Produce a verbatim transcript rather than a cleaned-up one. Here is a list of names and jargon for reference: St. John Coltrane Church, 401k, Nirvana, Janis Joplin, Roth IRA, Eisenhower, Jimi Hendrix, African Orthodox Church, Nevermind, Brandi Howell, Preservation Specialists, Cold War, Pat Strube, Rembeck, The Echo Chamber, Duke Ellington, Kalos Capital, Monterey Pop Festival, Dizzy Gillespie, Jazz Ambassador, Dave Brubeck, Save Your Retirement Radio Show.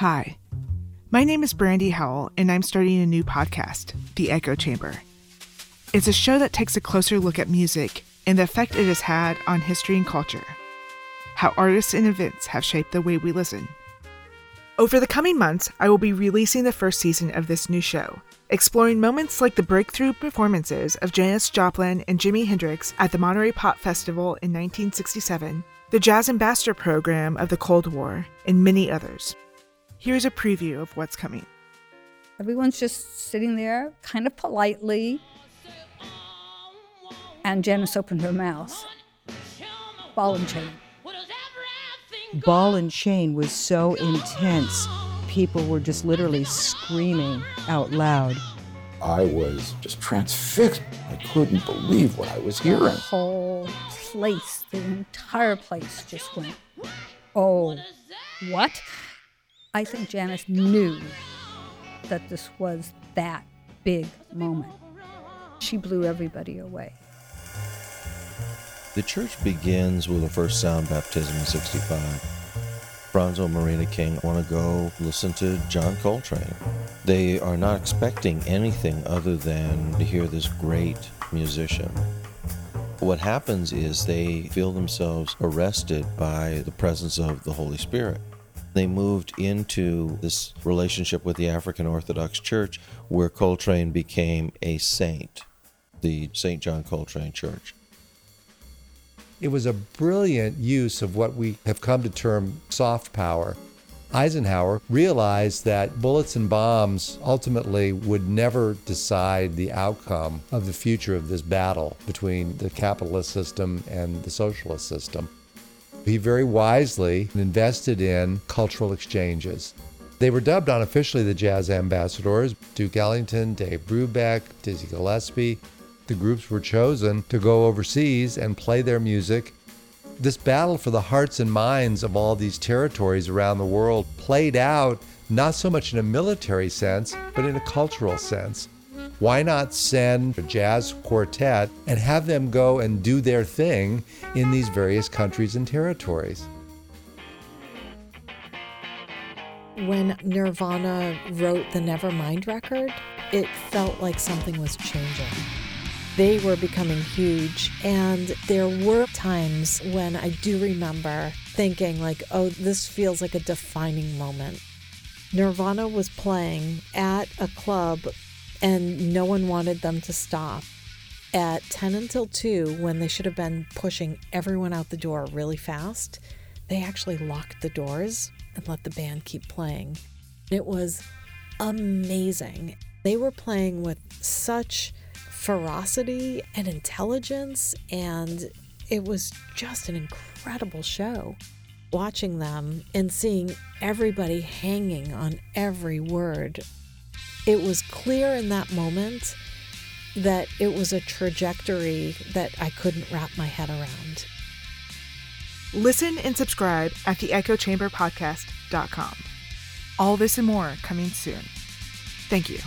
Hi, my name is Brandi Howell, and I'm starting a new podcast, The Echo Chamber. It's a show that takes a closer look at music and the effect it has had on history and culture, how artists and events have shaped the way we listen. Over the coming months, I will be releasing the first season of this new show, exploring moments like the breakthrough performances of Janis Joplin and Jimi Hendrix at the Monterey Pop Festival in nineteen sixty-seven, the Jazz Ambassador program of the Cold War, and many others. Here's a preview of what's coming. Everyone's just sitting there, kind of politely, and Janis opened her mouth. Ball and chain. Ball and chain was so intense, people were just literally screaming out loud. I was just transfixed. I couldn't believe what I was hearing. The whole place, the entire place just went, oh, what? I think Janis knew that this was that big moment. She blew everybody away. The church begins with the first sound baptism in sixty-five. Franzo Marina King want to go listen to John Coltrane. They are not expecting anything other than to hear this great musician. What happens is they feel themselves arrested by the presence of the Holy Spirit. They moved into this relationship with the African Orthodox Church, where Coltrane became a saint, the Saint John Coltrane Church. It was a brilliant use of what we have come to term soft power. Eisenhower realized that bullets and bombs ultimately would never decide the outcome of the future of this battle between the capitalist system and the socialist system. He very wisely invested in cultural exchanges. They were dubbed unofficially the Jazz Ambassadors. Duke Ellington, Dave Brubeck, Dizzy Gillespie. The groups were chosen to go overseas and play their music. This battle for the hearts and minds of all these territories around the world played out not so much in a military sense, but in a cultural sense. Why not send a jazz quartet and have them go and do their thing in these various countries and territories? When Nirvana wrote the Nevermind record, it felt like something was changing. They were becoming huge, and there were times when I do remember thinking like, oh, this feels like a defining moment. Nirvana was playing at a club and no one wanted them to stop at ten until two, when they should have been pushing everyone out the door really fast. They actually locked the doors and let the band keep playing. It was amazing. They were playing with such ferocity and intelligence, and it was just an incredible show. Watching them and seeing everybody hanging on every word, it was clear in that moment that it was a trajectory that I couldn't wrap my head around. Listen and subscribe at the echo chamber podcast dot com. All this and more coming soon. Thank you.